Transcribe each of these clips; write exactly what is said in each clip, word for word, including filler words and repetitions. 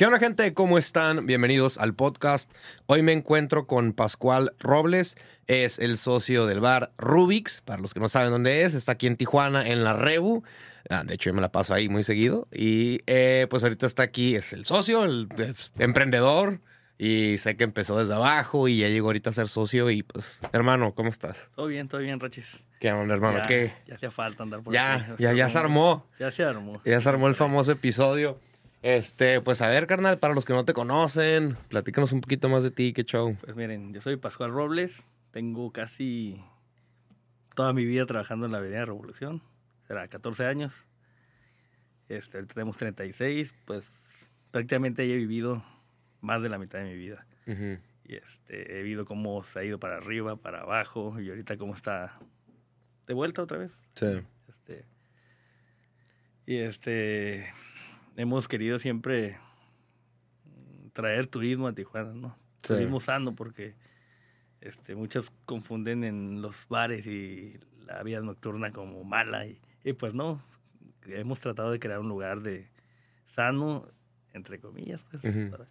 ¿Qué onda, gente? ¿Cómo están? Bienvenidos al podcast. Hoy me encuentro con Pascual Robles. Es el socio del bar Rubik's. Para los que no saben dónde es, está aquí en Tijuana, en la Rebu. Ah, de hecho, yo me la paso ahí muy seguido. Y eh, pues ahorita está aquí, es el socio, el, el emprendedor. Y sé que empezó desde abajo y ya llegó ahorita a ser socio. Y pues, hermano, ¿cómo estás? Todo bien, todo bien, Rachis. ¿Qué onda, hermano? Ya, ¿Qué? Ya hacía falta andar por ya, acá. Ya, ya se armó. Ya se armó. Ya se armó el famoso episodio. Este, pues a ver, carnal, para los que no te conocen, platícanos un poquito más de ti, qué show. Pues miren, yo soy Pascual Robles, tengo casi toda mi vida trabajando en la Avenida Revolución, era catorce años, este, tenemos treinta y seis, pues prácticamente he vivido más de la mitad de mi vida. Uh-huh. Y este, he vivido cómo se ha ido para arriba, para abajo, y ahorita cómo está de vuelta otra vez. Sí. Este, y este... hemos querido siempre traer turismo a Tijuana, ¿no? Sí. Turismo sano, porque este, muchos confunden en los bares y la vida nocturna como mala. Y, y pues no, hemos tratado de crear un lugar de sano, entre comillas, pues, uh-huh. para,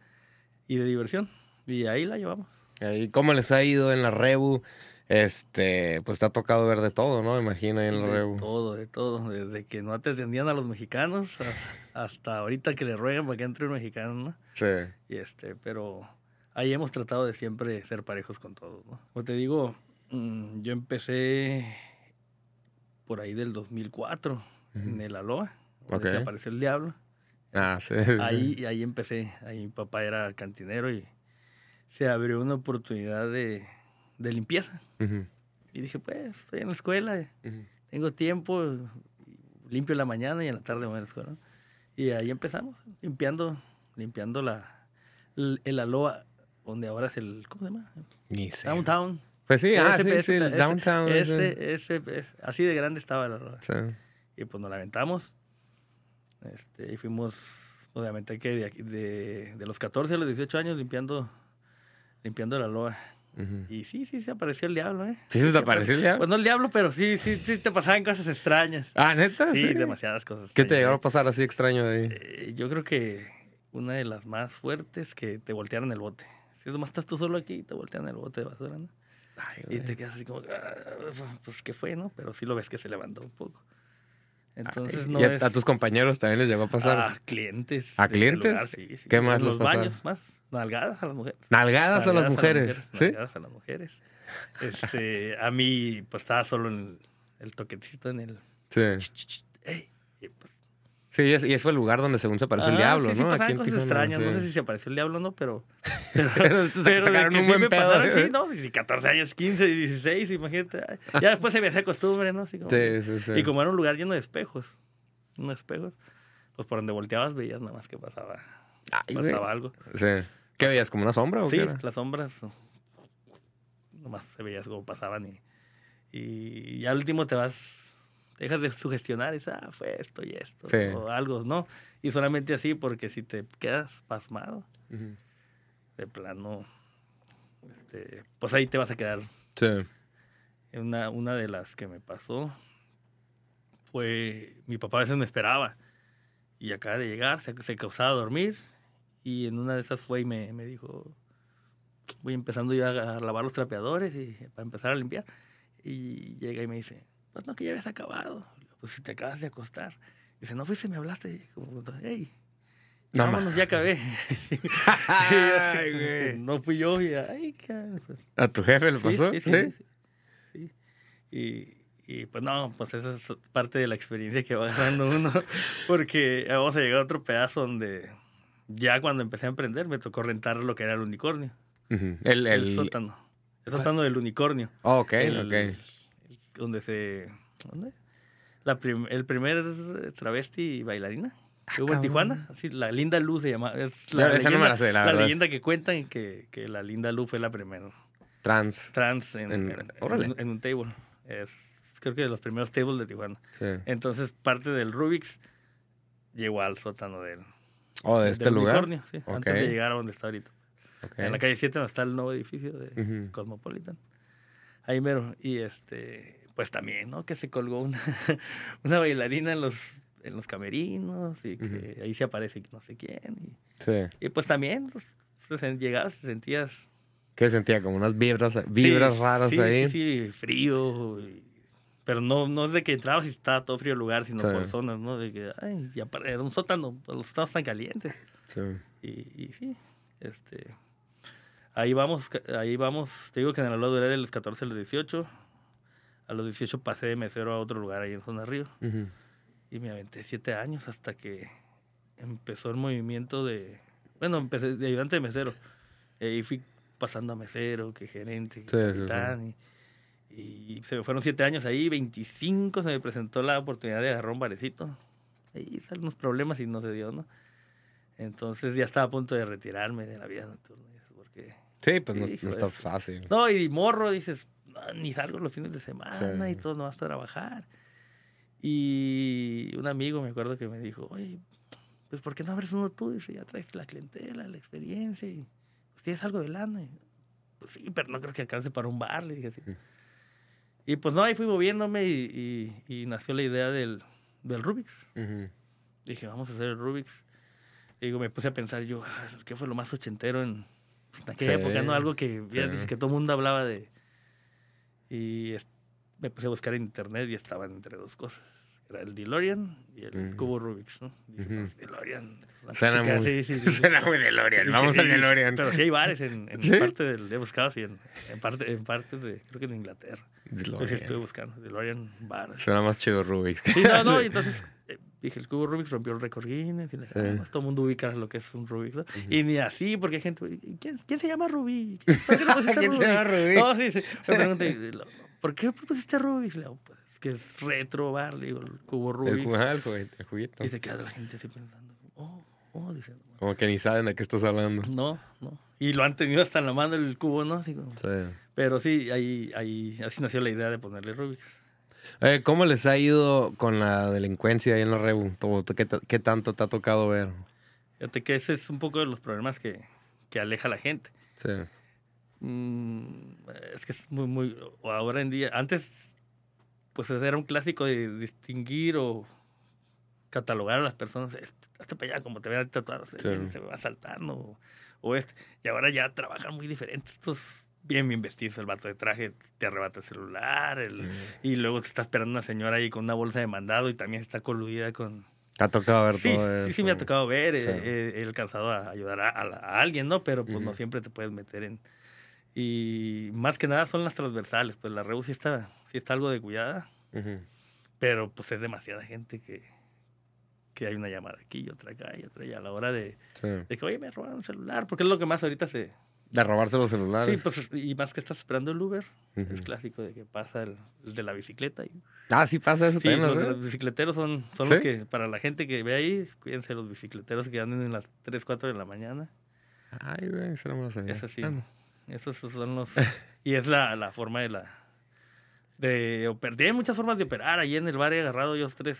y de diversión. Y ahí la llevamos. ¿Y cómo les ha ido en la Rebu? Este, pues te ha tocado ver de todo, ¿no? Imagina en la Rebu. De todo, de todo. Desde que no te atendían a los mexicanos hasta ahorita que le ruegan para que entre un mexicano, ¿no? Sí. Y este, pero ahí hemos tratado de siempre ser parejos con todos, ¿no? Como te digo, yo empecé por ahí del dos mil cuatro, uh-huh. en el Aloha, donde okay. se apareció el diablo. Ah, sí. Ahí, sí. ahí empecé. Ahí mi papá era cantinero y se abrió una oportunidad de... de limpieza. Uh-huh. Y dije, pues, estoy en la escuela, uh-huh. tengo tiempo, limpio en la mañana y en la tarde voy a la escuela. Y ahí empezamos, limpiando limpiando la, el, el Aloha, donde ahora es el, ¿cómo se llama? Ni sé. Downtown. Pues sí, el ah, S P S, sí, sí, el Downtown. Ese, ese, así de grande estaba el Aloha. Sí. Y pues nos la aventamos. Este, y fuimos, obviamente, que de, de, de los catorce a los dieciocho años limpiando, limpiando el Aloha. Uh-huh. Y sí, sí, se apareció el diablo, ¿eh? ¿Sí se te apareció el diablo? Pues no el diablo, pero sí, sí, sí te pasaban cosas extrañas. ¿Ah, neta? Sí, sí. demasiadas cosas. ¿Qué te llegaron a pasar así extraño de ahí? Eh, yo creo que una de las más fuertes que te voltearon el bote. Si nomás estás tú solo aquí y te voltean el bote de basura, ¿no? Ay, y te quedas así como, pues, ¿qué fue, no? Pero sí lo ves que se levantó un poco. Entonces, Ay, no ¿Y es... a tus compañeros también les llegó a pasar? A clientes. ¿A clientes? Lugar, sí, sí. ¿Qué más los les pasaba? Baños, más. Nalgadas a las mujeres. Nalgadas, nalgadas a las mujeres. A las mujeres. ¿Sí? Nalgadas a las mujeres. Este, a mí, pues estaba solo en el, el toquecito en el. Sí. Ch, ch, ch, ey, y pues... Sí, y ese fue el lugar donde según se apareció ah, el diablo, sí, sí, ¿no? Pasaban cosas extrañas. No sé si se apareció el diablo o no, pero. Pero, pero estos se pero sacaron un buen pedo. Pasaron, ¿eh? Sí, ¿no? Y catorce años, quince, dieciséis, imagínate. Ya después se me hacía costumbre, ¿no? Así como, sí, sí, sí. Y como era un lugar lleno de espejos, unos espejos, pues por donde volteabas veías nada más que pasaba. Ay, pasaba sí. algo. Sí. ¿Qué veías? ¿Como una sombra o sí, qué era? Las sombras nomás se veías como pasaban y, y ya al último te vas, te dejas de sugestionar y dices, ah, fue esto y esto, sí. o algo, ¿no? Y solamente así, porque si te quedas pasmado, uh-huh. de plano, este, pues ahí te vas a quedar. Sí. Una, una de las que me pasó fue, mi papá a veces me esperaba y acaba de llegar, se, se causaba a dormir. Y en una de esas fue y me, me dijo, voy empezando yo a, a lavar los trapeadores y, para empezar a limpiar. Y llega y me dice, pues no, que ya habías acabado. Pues si te acabas de acostar. Dice, no fuiste, me hablaste. Y como, hey, no, vámonos, ma. Ya acabé. Ay, güey. No fui yo. Y, ay, qué... ¿A tu jefe le pasó? Sí, sí, sí, sí. sí. sí. Y... Y pues no, pues esa es parte de la experiencia que va ganando uno, porque vamos a llegar a otro pedazo donde ya cuando empecé a emprender me tocó rentar lo que era el unicornio. Uh-huh. El, el... el sótano. El sótano del unicornio. Ah, oh, ok, el, ok. El, donde se... ¿Dónde? La prim, el primer travesti bailarina ah, que hubo cabrón. en Tijuana. Así, la Linda Lu se llamaba. Es la, la, esa leyenda, no me la sé, la, la verdad. La leyenda que cuentan que, que la Linda Lu fue la primera. Trans. Trans en, en, en, en, en un table. Es... Creo que de los primeros tables de Tijuana. Sí. Entonces, parte del Rubik's llegó al sótano del... Oh, ¿de este del lugar? Unicornio, sí. Okay. Antes de llegar a donde está ahorita. Okay. En la calle siete está el nuevo edificio de uh-huh. Cosmopolitan. Ahí mero. Y este... Pues también, ¿no? Que se colgó una, una bailarina en los en los camerinos y que uh-huh. ahí se aparece no sé quién. Y, sí. y pues también pues, pues, llegabas y sentías... ¿Qué sentía? Como unas vibras, vibras sí, raras sí, ahí. Sí, sí, frío. Y, pero no, no es de que entrabas y estaba todo frío el lugar, sino sí. por zonas, ¿no? De que ay, ya, era un sótano, los sótanos tan calientes. Sí. Y, y sí, este... Ahí vamos, ahí vamos, te digo que en el lado duré de los catorce a los dieciocho. A los dieciocho pasé de mesero a otro lugar ahí en Zona Río. Uh-huh. Y me aventé siete años hasta que empezó el movimiento de... Bueno, empecé de ayudante de mesero. Eh, y fui pasando a mesero, que gerente, que sí, capitán. Sí, sí. Y, y se me fueron siete años ahí. veinticinco se me presentó la oportunidad de agarrar un barecito. Y unos problemas y no se dio, ¿no? Entonces ya estaba a punto de retirarme de la vida nocturna. Porque, sí, pues no, hijo, no está es, fácil. No, y morro, dices, no, ni salgo los fines de semana sí. y todo, no vas a trabajar. Y un amigo, me acuerdo que me dijo, oye, pues ¿por qué no abres uno tú? Dice, ya traes la clientela, la experiencia, y, pues, tienes algo de lana. Y, pues sí, pero no creo que alcance para un bar, le dije así. Sí. Y pues no, ahí fui moviéndome y, y, y nació la idea del, del Rubik's. Uh-huh. Dije, vamos a hacer el Rubik's. Y digo, me puse a pensar yo, ¿qué fue lo más ochentero en... En aquella sí, época, ¿no? Algo que, sí. dices, que todo el mundo hablaba de... Y me puse a buscar en internet y estaban entre dos cosas. Era el DeLorean y el uh-huh. cubo Rubik's, ¿no? Y dije, uh-huh. pues, DeLorean. Suena, chica, muy, sí, sí, sí, suena sí. muy DeLorean. Vamos sí, al DeLorean. Pero sí hay bares en, en ¿Sí? parte del... He buscado, sí, en, en parte en parte de... Creo que en Inglaterra. DeLorean. Entonces estuve buscando DeLorean bares. Suena más chido Rubik's. Sí, no, no. Y entonces... Dije, el cubo Rubik's rompió el récord Guinness. Y les, sí. además, todo el mundo ubica lo que es un Rubik's, ¿no? Uh-huh. Y ni así, porque hay gente... ¿Quién, ¿quién se llama Rubí? ¿Quién, ¿por qué no pusiste ¿Quién Rubí? se llama Rubí? No, sí, sí. Me pregunté, ¿por qué pusiste Rubik's? Le digo, pues, que es retrobar, le digo, el cubo Rubik's. El cubo, el, el juguito. Y se queda la gente así pensando, oh, oh, dice... Como que ni saben a qué estás hablando. No, no. Y lo han tenido hasta en la mano el cubo, ¿no? Así como, sí. Pero sí, ahí, ahí así nació la idea de ponerle Rubik's. Eh, ¿Cómo les ha ido con la delincuencia ahí en la Rebu? ¿Qué, t- ¿Qué tanto te ha tocado ver? Fíjate que ese es un poco de los problemas que, que aleja a la gente. Sí. Mm, es que es muy, muy... Ahora en día... Antes, pues era un clásico de distinguir o catalogar a las personas. Este, hasta para allá, como te vean tatuado, sí. se va a asaltar, ¿no? O este. Y ahora ya trabajan muy diferente estos... Bien, bien vestido, el vato de traje te arrebata el celular el, mm. y luego te está esperando una señora ahí con una bolsa de mandado y también está coludida con... ¿Te ha tocado ver sí, todo sí, eso? Sí, sí me ha tocado ver. Sí. He, he alcanzado a ayudar a, a, a alguien, ¿no? Pero pues mm. no siempre te puedes meter en... Y más que nada son las transversales. Pues la Rebu sí está, sí está algo de cuidada, mm-hmm. pero pues es demasiada gente que... que hay una llamada aquí y otra acá y otra allá. A la hora de, sí. de que, oye, me robaron un celular, porque es lo que más ahorita se... De robarse los celulares. Sí, pues, y más que estás esperando el Uber. Uh-huh. Es clásico de que pasa el, el de la bicicleta. Y... Ah, sí pasa eso sí, también. Los, los bicicleteros son, son ¿Sí? los que, para la gente que ve ahí, cuídense los bicicleteros que anden en las tres, cuatro de la mañana. Ay, güey, eso no me lo sabía. Eso sí. Ah, no. Esos son los... y es la, la forma de la... de oper... Hay muchas formas de operar. Ahí en el bar he agarrado ellos tres...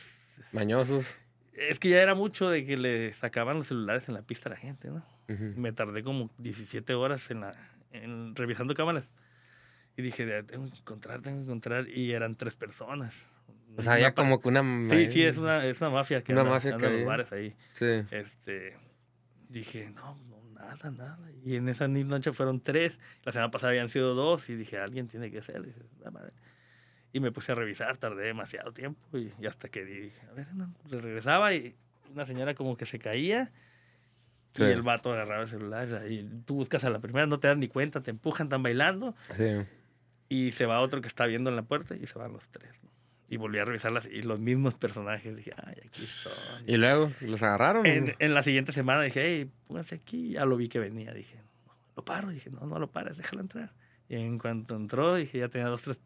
Mañosos. Es que ya era mucho de que le sacaban los celulares en la pista a la gente, ¿no? Uh-huh. Me tardé como diecisiete horas en la, en, revisando cámaras. Y dije, tengo que encontrar, tengo que encontrar. Y eran tres personas. O sea, ya como que una... Sí, sí, es una, es una mafia que una anda, mafia anda que en los bares ahí. Sí. Este, dije, no, no, nada, nada. Y en esa noche fueron tres. La semana pasada habían sido dos. Y dije, alguien tiene que ser. Dije, la madre. Y me puse a revisar. Tardé demasiado tiempo. Y, y hasta que dije, a ver, no. Le regresaba y una señora como que se caía. Sí. Y el vato agarraba el celular y tú buscas a la primera, no te das ni cuenta, te empujan, están bailando. Sí. Y se va otro que está viendo en la puerta y se van los tres, ¿no? Y volví a revisar las, y los mismos personajes. Dije, ay, aquí estoy. ¿Y luego los agarraron? En, en la siguiente semana dije, hey, pónganse aquí. Ya lo vi que venía. Dije, no, lo paro. Dije, no, no lo pares, déjalo entrar. Y en cuanto entró, dije, ya tenía dos, tres.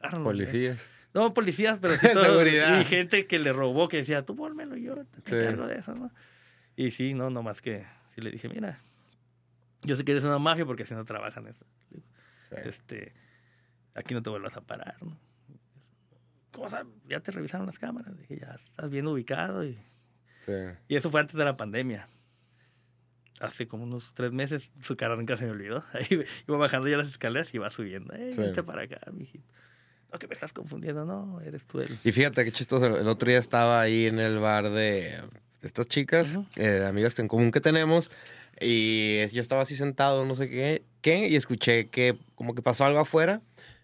Agárralo, policías. ¿Eh? No, policías, pero sí todo. Seguridad. Y gente que le robó, que decía, tú pórmelo yo, te encargo sí. de eso, ¿no? Y sí, no, no más que... Sí le dije, mira, yo sé que eres una mafia porque así no trabajan eso. Sí. Este, aquí no te vuelvas a parar, ¿no? ¿Cómo sabes? Ya te revisaron las cámaras. Dije, ya estás bien ubicado. Y, sí. y eso fue antes de la pandemia. Hace como unos tres meses, su cara nunca se me olvidó. Ahí iba bajando ya las escaleras y iba subiendo. Eh, sí. Vente para acá, mijito. No, que me estás confundiendo, no, eres tú él. Y fíjate qué chistoso, el otro día estaba ahí en el bar de estas chicas, uh-huh. eh, amigas en común que tenemos, y yo estaba así sentado, no sé qué, qué, y escuché que como que pasó algo afuera,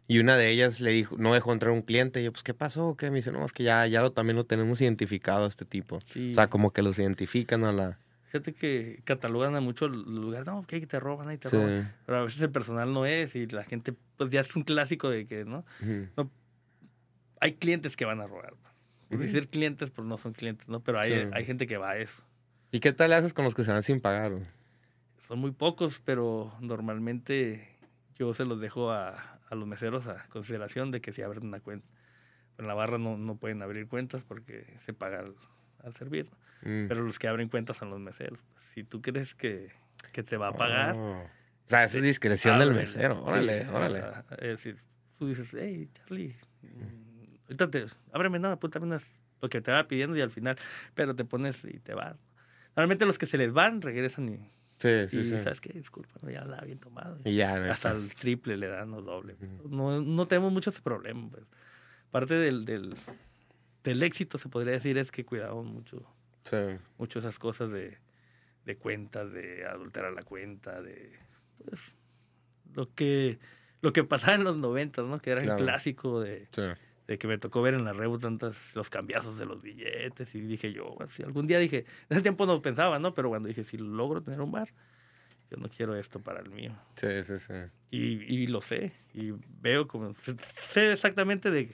y una de ellas le dijo, no dejó entrar un cliente, y yo, pues, ¿qué pasó? ¿Qué? Me dice, no, es que ya, ya lo, también lo tenemos identificado a este tipo. Sí. O sea, como que los identifican a la... Fíjate que catalogan a muchos lugares, no, que te roban, ahí te sí. roban. Pero a veces el personal no es y la gente, pues ya es un clásico de que, ¿no? Uh-huh. no hay clientes que van a robar. Por decir uh-huh. clientes, pues no son clientes, ¿no? Pero hay, sí. hay gente que va a eso. ¿Y qué tal haces con los que se van sin pagar? ¿O? Son muy pocos, pero normalmente yo se los dejo a, a los meseros a consideración de que si abren una cuenta. En la barra no, no pueden abrir cuentas porque se paga el, al servir, ¿no? Pero los que abren cuentas son los meseros. Si tú crees que, que te va a pagar... Oh. O sea, esa es discreción del mesero. Órale, sí, órale. Es decir, tú dices, hey, Charlie, ahorita te, ábreme nada, pues también es lo que te va pidiendo y al final, pero te pones y te vas. Normalmente los que se les van regresan y... Sí, sí, y, sí. ¿Sabes qué? Disculpa, ya la bien tomado. Y ya, hasta el triple le dan o doble. Uh-huh. No, no tenemos muchos problemas. Pues. Parte del, del, del éxito, se podría decir, es que cuidamos mucho... Sí. Muchas esas cosas de, de cuentas, de adulterar la cuenta, de pues, lo que lo que pasaba en los noventas, ¿no? Que era claro. el clásico de, sí. de que me tocó ver en la Revo tantas los cambiazos de los billetes. Y dije yo, si algún día dije, en ese tiempo no pensaba, ¿no? Pero cuando dije, si logro tener un bar, yo no quiero esto para el mío. Sí, sí, sí. Y, y lo sé, y veo como, sé exactamente de,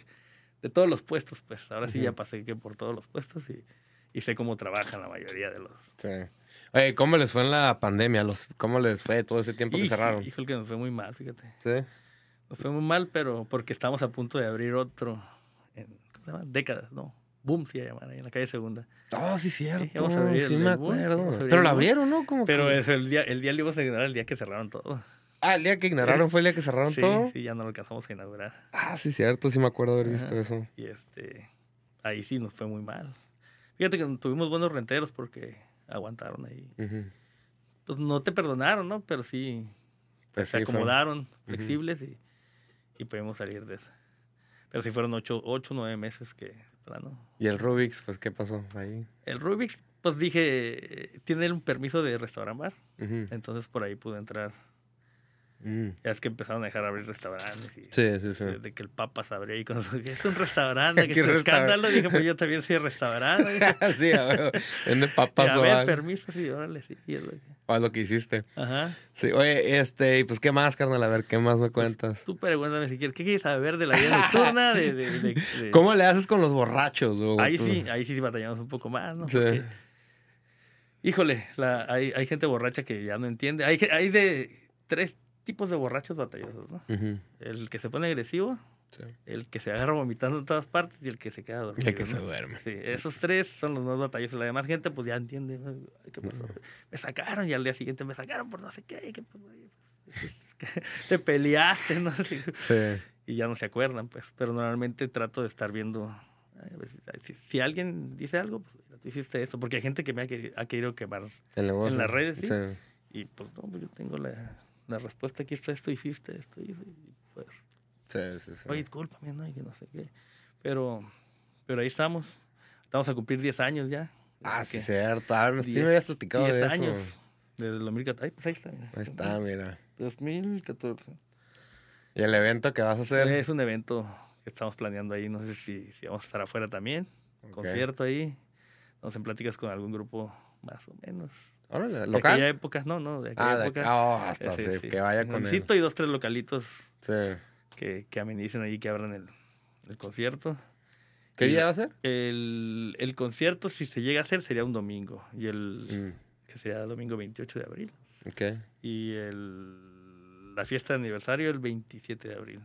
de todos los puestos, pues ahora sí uh-huh. ya pasé que por todos los puestos y... Y sé cómo trabajan la mayoría de los... Sí. Oye, ¿cómo les fue en la pandemia? Los, ¿Cómo les fue todo ese tiempo que hijo, cerraron? Híjole, que nos fue muy mal, fíjate. Sí. Nos fue muy mal, pero porque estamos a punto de abrir otro en... ¿Cómo se llama? Décadas, ¿no? Boom, se iba a llamar, ahí en la calle Segunda. Oh, sí, cierto. Sí, vamos a abrir sí el, me acuerdo. Boom, pero el... lo abrieron, ¿no? Como pero que... es el día el día libre se ignoró, el día que cerraron todo. Ah, el día que ignoraron fue el día que cerraron sí, todo. Sí, sí, ya no lo alcanzamos a inaugurar. Ah, sí, cierto. Sí me acuerdo haber visto ah, eso. Y este... Ahí sí nos fue muy mal. Fíjate que tuvimos buenos renteros porque aguantaron ahí. Uh-huh. Pues no te perdonaron, ¿no? Pero sí, pues se sí, acomodaron, fue. Flexibles uh-huh. y, y pudimos salir de eso. Pero sí fueron ocho, ocho nueve meses que plano. ¿Y el Rubik's, pues qué pasó ahí? El Rubik's, pues dije, tiene un permiso de restaurante bar. Uh-huh. Entonces por ahí pude entrar. Mm. Ya es que empezaron a dejar abrir restaurantes. Y, sí, sí, sí. Desde que el Papa se abrió y con eso, es un restaurante, que es un escándalo. Dije, pues yo también soy restaurante. Sí, a ver, en de papas. A ver, permiso, sí, órale, sí. Y es lo que... O es lo que hiciste. Ajá. Sí, oye, este, y pues, ¿qué más, carnal? A ver, ¿qué más me cuentas? Pues, tú pregúntame si quieres, ¿qué quieres saber de la vida nocturna? De, de, de, de... ¿Cómo le haces con los borrachos? Bro? Ahí sí, ahí sí batallamos un poco más, ¿no? Sí. Porque... Híjole, la, hay, hay gente borracha que ya no entiende. Hay, hay de tres tipos de borrachos batallosos, ¿no? Uh-huh. El que se pone agresivo, sí. el que se agarra vomitando en todas partes y el que se queda dormido. El que ¿no? se duerme. Sí, esos tres son los más batallosos. La demás gente, pues ya entiende. ¿No? ¿Qué pasó? Uh-huh. Me sacaron y al día siguiente me sacaron por no sé qué. ¿Qué pasó? Te peleaste, ¿no? Sí. Y ya no se acuerdan, pues. Pero normalmente trato de estar viendo. Si, si alguien dice algo, pues tú hiciste eso. Porque hay gente que me ha querido, ha querido quemar el negocio en las redes, ¿sí? Sí. Y pues no, yo tengo la. La respuesta aquí está, esto hiciste, esto hice, y pues... Sí, sí, sí. Oye, discúlpame, ¿no? Y que no sé qué. Pero, pero ahí estamos. Estamos a cumplir diez años ya. Ah, sí, cierto. A ver, sí me habías platicado de eso. diez años. Desde el dos mil catorce. Ay, pues ahí está, mira. Ahí está, mira. dos mil catorce. ¿Y el evento que vas a hacer? Es un evento que estamos planeando ahí. No sé si, si vamos a estar afuera también. Okay. Concierto ahí. Nos en pláticas con algún grupo más o menos. Órale, ¿local? De aquella época, no, no, de aquella ah, época. De oh, hasta ese, sí, sí. que vaya con él. Y dos, tres localitos sí. que, que amenicen ahí, que abran el, el concierto. ¿Qué y día va a ser? El, el concierto, si se llega a hacer, sería un domingo. Y el mm. que sería el domingo veintiocho de abril. Okay. Y el, la fiesta de aniversario el veintisiete de abril.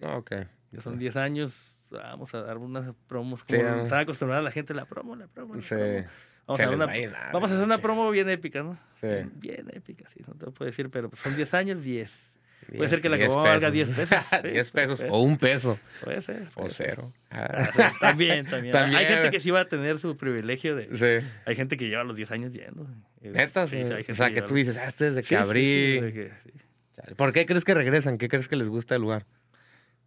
Ah, ok. Ya son diez años, vamos a dar unas promos. Como sí, estaba acostumbrada la gente, la promo, la promo, la sí. promo. Vamos a, una, a nada, vamos a hacer una promo bien épica, ¿no? Sí. Bien épica, sí, no te puedo decir, pero son diez años, diez. Puede ser que la que vamos valga diez pesos. ¿Sí? diez pesos o un peso. Puede ser. Puede o cero. Ser. Ah. También, también. también. Hay gente que sí va a tener su privilegio de... Sí. Hay gente que lleva los diez años yendo. ¿Neta? Sí, o sea, que, que tú dices, ah, este es de que sí, abrí. Sí, sí, sí. ¿Por qué crees que regresan? ¿Qué crees que les gusta el lugar?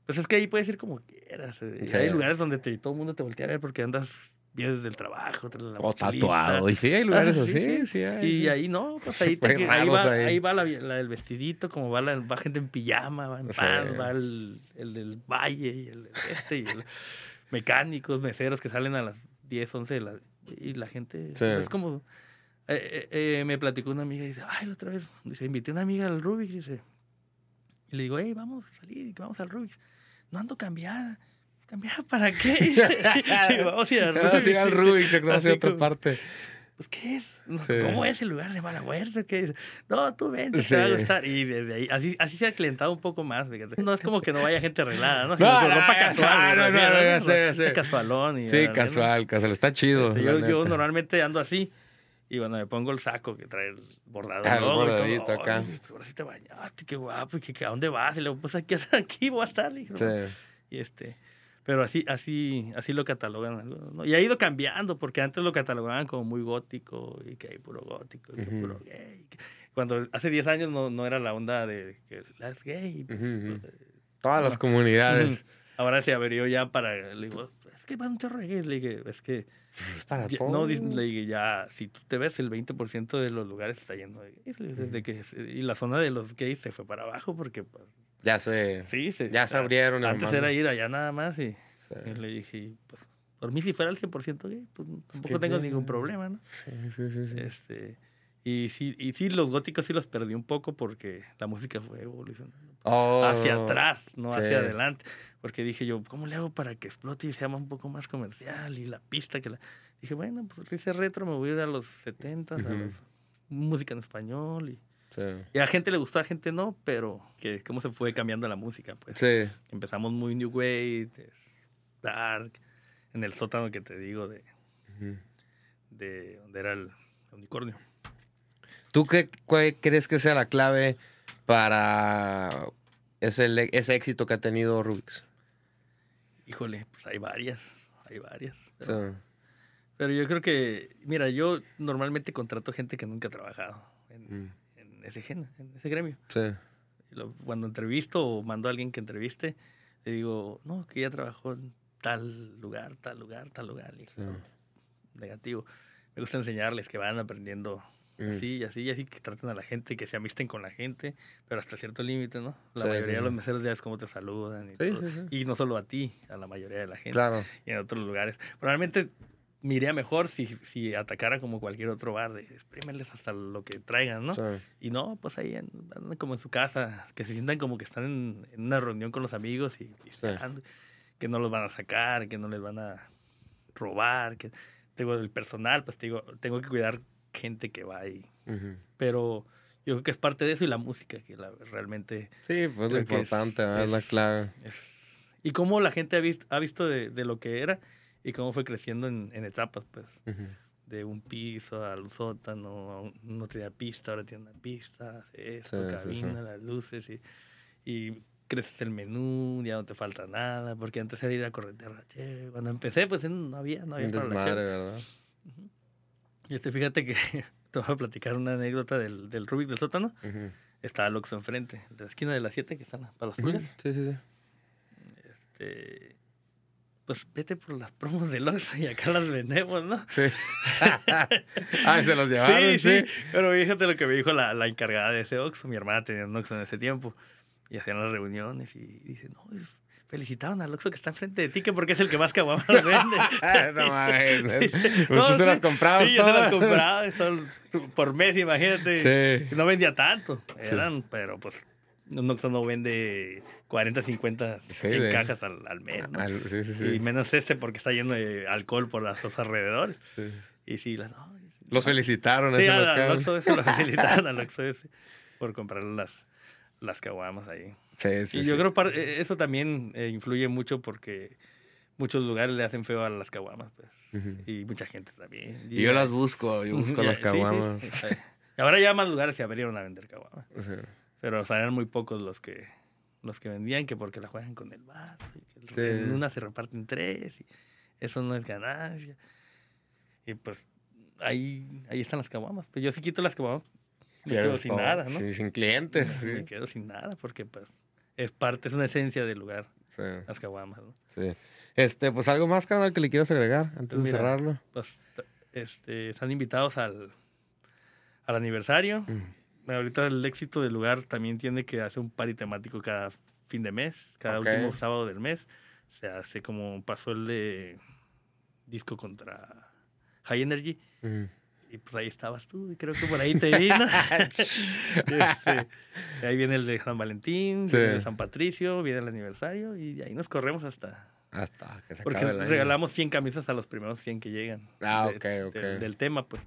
Pues es que ahí puedes ir como quieras. Eh. Sí. Hay lugares donde te, todo el mundo te voltea a ver porque andas bien desde el trabajo. Tras la o mochilita. Tatuado. Y sí, hay lugares ah, sí, así. Sí, sí hay. Y ahí no, pues ahí, te, ahí va, ahí. Ahí va la, la del vestidito, como va, la, va gente en pijama, va en pants, sí. va el, el del valle y el este y el mecánicos, meseros que salen a las diez, once de la, y la gente sí. es como... Eh, eh, eh, me platicó una amiga y dice, ay, la otra vez, dice, invité a una amiga al Rubik's, dice, y le digo, hey, vamos a salir, vamos al Rubik's. No ando cambiada. ¿Cambiada para qué? Y vamos a ir al Rubik's. Vamos a ir al Rubik's, que conoce otra parte. Pues, ¿qué es? Sí. ¿Cómo es el lugar de mala muerte? ¿Qué? No, tú ven, te sí. va a gustar. Y desde ahí, así, así se ha calentado un poco más. Fíjate. No es como que no vaya gente arreglada, ¿no? No, no, no, casual, no, no, no, no, no, sé, sé. Casualón. Y, sí, ¿verdad? Casual, casual. Está chido. Sí, yo, yo normalmente ando así. Y bueno, me pongo el saco que trae el bordado. Ah, el bordadito todo, acá. Ahora sí te bañaste, qué guapo. ¿Qué, qué, ¿A dónde vas? Y luego, pues aquí, aquí voy a estar. Y, sí. y este... Pero así así así lo catalogan, ¿no? Y ha ido cambiando, porque antes lo catalogaban como muy gótico, y que hay puro gótico, y que uh-huh. puro gay. Cuando hace diez años no, no era la onda de que las gay. Pues, uh-huh. pues, Todas no. las comunidades. Ahora se averió ya para... Le digo, es que van un chorro de gays. Le dije, es que... Es para ya, todo. No, le dije, ya, si tú te ves, el veinte por ciento de los lugares está yendo de gays. Uh-huh. Desde que, y la zona de los gays se fue para abajo, porque... Pues, Ya se, sí, se, ya se abrieron. Antes hermano. Era ir allá nada más y, sí. y le dije, pues, por mí si fuera el cien por ciento gay, pues tampoco tengo tiene? ningún problema, ¿no? Sí, sí, sí. sí. Este, y, sí y sí, los góticos sí los perdí un poco porque la música fue evolucionando. Oh, hacia atrás, no sí. hacia adelante. Porque dije yo, ¿cómo le hago para que explote y sea un poco más comercial? Y la pista que la... Dije, bueno, pues hice retro, me voy a ir a los setenta, uh-huh. a los... música en español y... Sí. Y a gente le gustó, a gente no, pero que cómo se fue cambiando la música, pues. Sí. Empezamos muy new wave, dark, en el sótano que te digo de, uh-huh. de donde era el unicornio. ¿Tú qué cuál crees que sea la clave para ese, ese éxito que ha tenido Rubik's? Híjole, pues hay varias, hay varias. Pero, sí. pero yo creo que, mira, yo normalmente contrato gente que nunca ha trabajado en mm. ese género, en ese gremio. Sí. Cuando entrevisto o mando a alguien que entreviste, le digo, no, que ya trabajó en tal lugar, tal lugar, tal lugar. Y, sí. Negativo. Me gusta enseñarles que van aprendiendo mm. así y así, y así que traten a la gente, que se amisten con la gente, pero hasta cierto límite, ¿no? La sí, mayoría sí. de los meseros ya es como te saludan. Y, sí, sí, sí. y no solo a ti, a la mayoría de la gente. Claro. Y en otros lugares. Probablemente... Me iría mejor si, si atacara como cualquier otro bar, de exprímeles hasta lo que traigan, ¿no? Sí. Y no, pues ahí andan como en su casa, que se sientan como que están en, en una reunión con los amigos y, y sí. están, que no los van a sacar, que no les van a robar, que tengo el personal, pues digo, tengo que cuidar gente que va ahí. Uh-huh. Pero yo creo que es parte de eso y la música, que la, realmente... Sí, pues lo importante, es, es la clave. Es, y cómo la gente ha, vist, ha visto de, de lo que era... Y cómo fue creciendo en, en etapas, pues. Uh-huh. De un piso al sótano, no tenía pista, ahora tiene una pista, esto, sí, cabina, sí, sí. las luces. Y, y creces el menú, ya no te falta nada, porque antes era ir a corretear la cheve. Cuando empecé, pues no había, no había un para desmadre, la cheve. ¿Verdad? Uh-huh. Y este, fíjate que te voy a platicar una anécdota del, del Rubik del sótano. Uh-huh. Estaba el Oxxo enfrente, de la esquina de las siete que están para las pulgas. Uh-huh. Sí, sí, sí. Este... Pues vete por las promos del Oxxo y acá las vendemos, ¿no? Sí. ah, se los llevaron, sí. sí. sí. Pero fíjate lo que me dijo la, la encargada de ese Oxxo. Mi hermana tenía un Oxxo en ese tiempo. Y hacían las reuniones y, y dice, no, felicitaban al Oxxo que está enfrente de ti, que porque es el que más caguamas vende. no mames. no, tú sí, se las comprabas sí, todas. Sí, yo se las compraba todo, por mes, imagínate. Sí. No vendía tanto. Eran, sí. pero pues... Un Oxxo no vende cuarenta, cincuenta sí, cien cajas al, al mes, ¿no? Al, sí, sí, sí. Y menos este porque está lleno de alcohol por los alrededores. Sí. Y sí, la, no, los no, felicitaron. Sí, al, al Oxxo ese los felicitaron al Oxxo ese por comprar las, las caguamas ahí. Sí, sí, y yo sí. creo que eso también eh, influye mucho porque muchos lugares le hacen feo a las caguamas. Pues. Uh-huh. Y mucha gente también. Y, y yo eh, las busco, yo busco uh-huh, las caguamas. Sí, sí, sí. Y ahora ya más lugares se abrieron a vender caguamas. Sí. Pero o sea, eran muy pocos los que los que vendían, que porque la juegan con el vaso, y que el, sí. en una se reparten tres, y eso no es ganancia. Y pues ahí, ahí están las caguamas. Pues yo sí quito las caguamas, me quedo sin todo. Nada, ¿no? Sí, sin clientes. Sí. Me quedo sin nada, porque pues, es parte, es una esencia del lugar. Sí. Las caguamas, ¿no? Sí. Este, pues algo más, carnal, que le quieras agregar antes pues mira, de cerrarlo. Pues este, están invitados al, al aniversario. Mm. Ahorita el éxito del lugar también tiene que hacer un party temático cada fin de mes, cada okay. último sábado del mes. Se hace como pasó el de disco contra High Energy. Mm. Y pues ahí estabas tú, y creo que por ahí te vi, ¿no? este, ahí viene el de San Valentín, sí. viene el de San Patricio, viene el aniversario, y ahí nos corremos hasta... Hasta que se acabe el año. Porque regalamos cien camisas a los primeros cien que llegan. Ah, de, ok, ok. De, del tema, pues.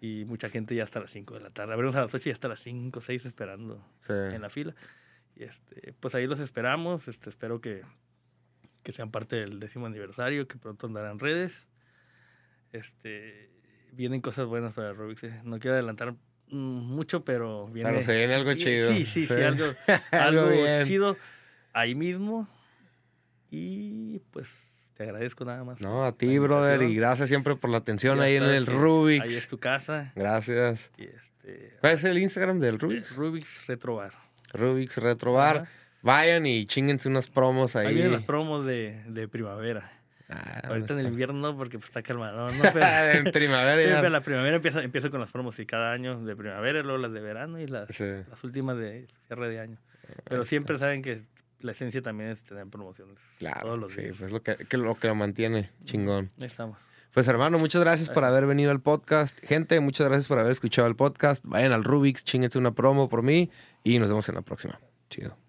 Y mucha gente ya hasta las cinco de la tarde. Abrimos a las ocho y hasta las cinco, seis esperando sí. en la fila. Y este, pues ahí los esperamos. Este, espero que, que sean parte del décimo aniversario, que pronto andarán redes. Este... Vienen cosas buenas para Rubik's. ¿Eh? No quiero adelantar mucho, pero viene... Claro, se viene algo chido. Sí, sí, sí, sí algo, algo chido ahí mismo. Y pues te agradezco nada más. No, a ti, brother, y gracias siempre por la atención ahí en el Rubik's. Ahí es tu casa. Gracias. Y este, ¿cuál es el Instagram del Rubik's? Rubik's Retrobar. Rubik's Retrobar. Ajá. Vayan y chinguense unas promos ahí. Ahí vienen las promos de, de primavera. Ah, ahorita en el invierno no, porque pues, está calmado. No, pero, en primavera ya. Pero la primavera empieza, empieza con las promos y cada año de primavera, luego las de verano y las, sí. las últimas de cierre de año. Pero ahí siempre está. Saben que la esencia también es tener promociones. Claro, todos los sí, días. Pues lo que, que lo que lo mantiene chingón. Ahí estamos. Pues hermano, muchas gracias por haber venido al podcast. Gente, muchas gracias por haber escuchado el podcast. Vayan al Rubik's, chinguense una promo por mí y nos vemos en la próxima. Chido.